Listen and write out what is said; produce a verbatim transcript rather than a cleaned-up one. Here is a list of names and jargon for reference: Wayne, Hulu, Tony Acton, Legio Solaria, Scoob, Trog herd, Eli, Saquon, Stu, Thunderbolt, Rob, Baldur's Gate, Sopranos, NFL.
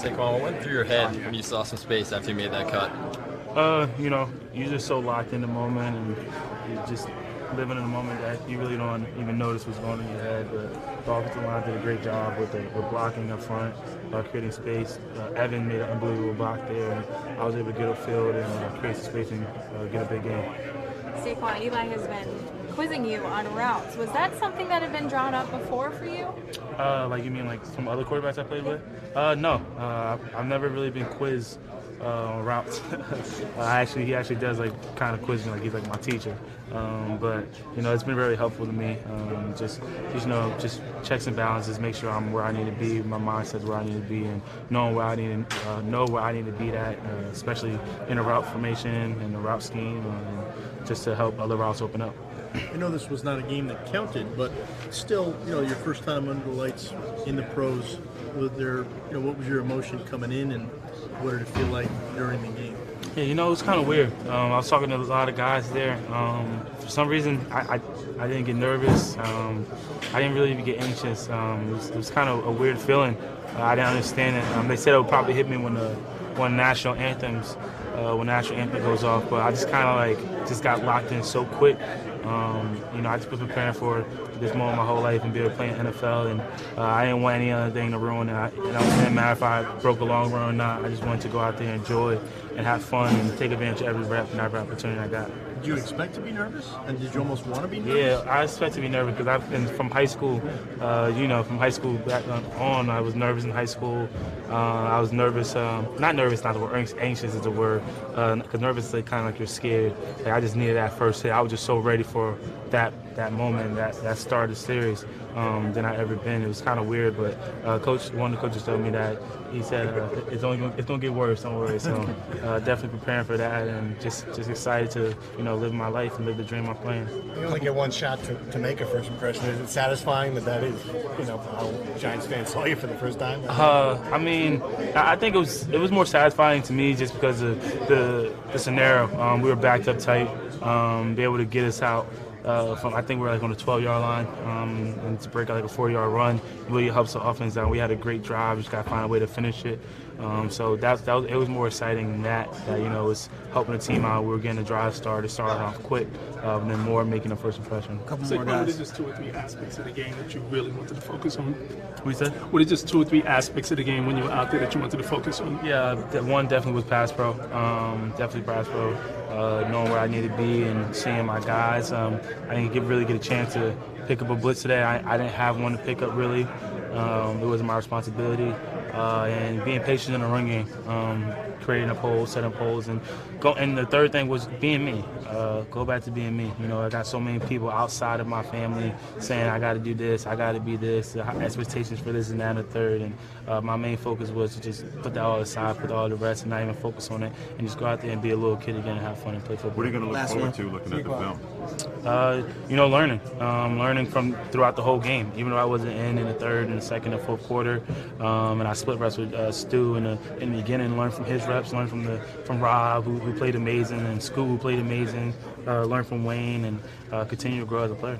Saquon, what went through your head when you saw some space after you made that cut? Uh, you know, you're just so locked in the moment and you're just living in the moment that you really don't even notice what's going on in your head. But the offensive line did a great job with the with blocking up front, uh, creating space. Uh, Evan made an unbelievable block there, and I was able to get upfield and uh, create some space and uh, get a big game. Saquon, Eli has been quizzing you on routes. Was that something that had been drawn up before for you? Uh, like you mean like some other quarterbacks I played with? Uh, no, uh, I've never really been quizzed uh, on routes. uh, actually, he actually does like kind of quiz me, like he's like my teacher. Um, but you know, it's been very helpful to me. Um, just you know, just checks and balances, make sure I'm where I need to be, my mindset's where I need to be, and knowing where I need to uh, know where I need to be at, uh, especially in a route formation and the route scheme. Uh, just to help other routes open up. I know this was not a game that counted, but still, you know, your first time under the lights in the pros, was there, you know, what was your emotion coming in, and what did it feel like during the game? Yeah, you know, it was kind of weird. Um, I was talking to a lot of guys there. Um, for some reason, I, I, I didn't get nervous. Um, I didn't really even get anxious. Um, it was, it was kind of a weird feeling. Uh, I didn't understand it. Um, they said it would probably hit me when the when national anthems, uh, when national anthem goes off, but I just kind of like just got locked in so quick. Um, you know, I just been preparing for this moment my whole life and be able to play in the N F L, and uh, I didn't want any other thing to ruin it. I, and I didn't matter if I broke a long run or not. I just wanted to go out there and enjoy and have fun and take advantage of every rep and every opportunity I got. Did you expect to be nervous, and did you almost want to be nervous? Yeah, I expect to be nervous because I've been from high school. Uh, you know, from high school back on, I was nervous in high school. Uh, I was nervous, um, not nervous, not the word, anxious is the word. Because uh, nervous is like, kind of like you're scared. Like, I just needed that first hit. I was just so ready for that that moment, that that start of the series um, than I ever been. It was kind of weird, but uh, coach, one of the coaches told me that he said uh, it's only it's gonna get worse. Don't worry. So uh, definitely preparing for that, and just just excited to you know. Live my life and live the dream I'm playing. You only get one shot to, to make a first impression. Is it satisfying that that is, you know, how Giants fans saw you for the first time? Uh, I mean, I think it was it was more satisfying to me just because of the the scenario. Um, we were backed up tight, um, be able to get us out. Uh, from, I think we're like on the twelve-yard line, um, and to break out like a four-yard run really helps the offense out. We had a great drive, just got to find a way to finish it. Um, so that, that was, it was more exciting than that. That you know, it's helping the team out. We were getting a drive started, starting off quick, uh, and then more making a first impression. A couple so more guys. What are just two or three aspects of the game that you really wanted to focus on? What you said? What are just two or three aspects of the game when you were out there that you wanted to focus on? Yeah, one definitely was pass pro. Um, definitely pass pro. Uh, knowing where I need to be and seeing my guys. Um, I didn't get, really get a chance to pick up a blitz today. I, I didn't have one to pick up really. Um, it wasn't my responsibility. Uh, and being patient in the run game, um, creating up holes, setting up holes, and go. And the third thing was being me. Uh, go back to being me. You know, I got so many people outside of my family saying I got to do this, I got to be this, expectations for this and that and the third. And uh, my main focus was to just put that all aside, put all the rest, and not even focus on it, and just go out there and be a little kid again and have fun and play football. What are you going to look Last forward one. to looking at the film? Uh, you know, learning, um, learning from throughout the whole game. Even though I wasn't in in the third and the second and fourth quarter, um, and I split reps with uh, Stu in the, in the beginning, learned from his reps, learned from the from Rob, who, who played amazing, and Scoob, who played amazing, uh, learned from Wayne, and uh, continue to grow as a player.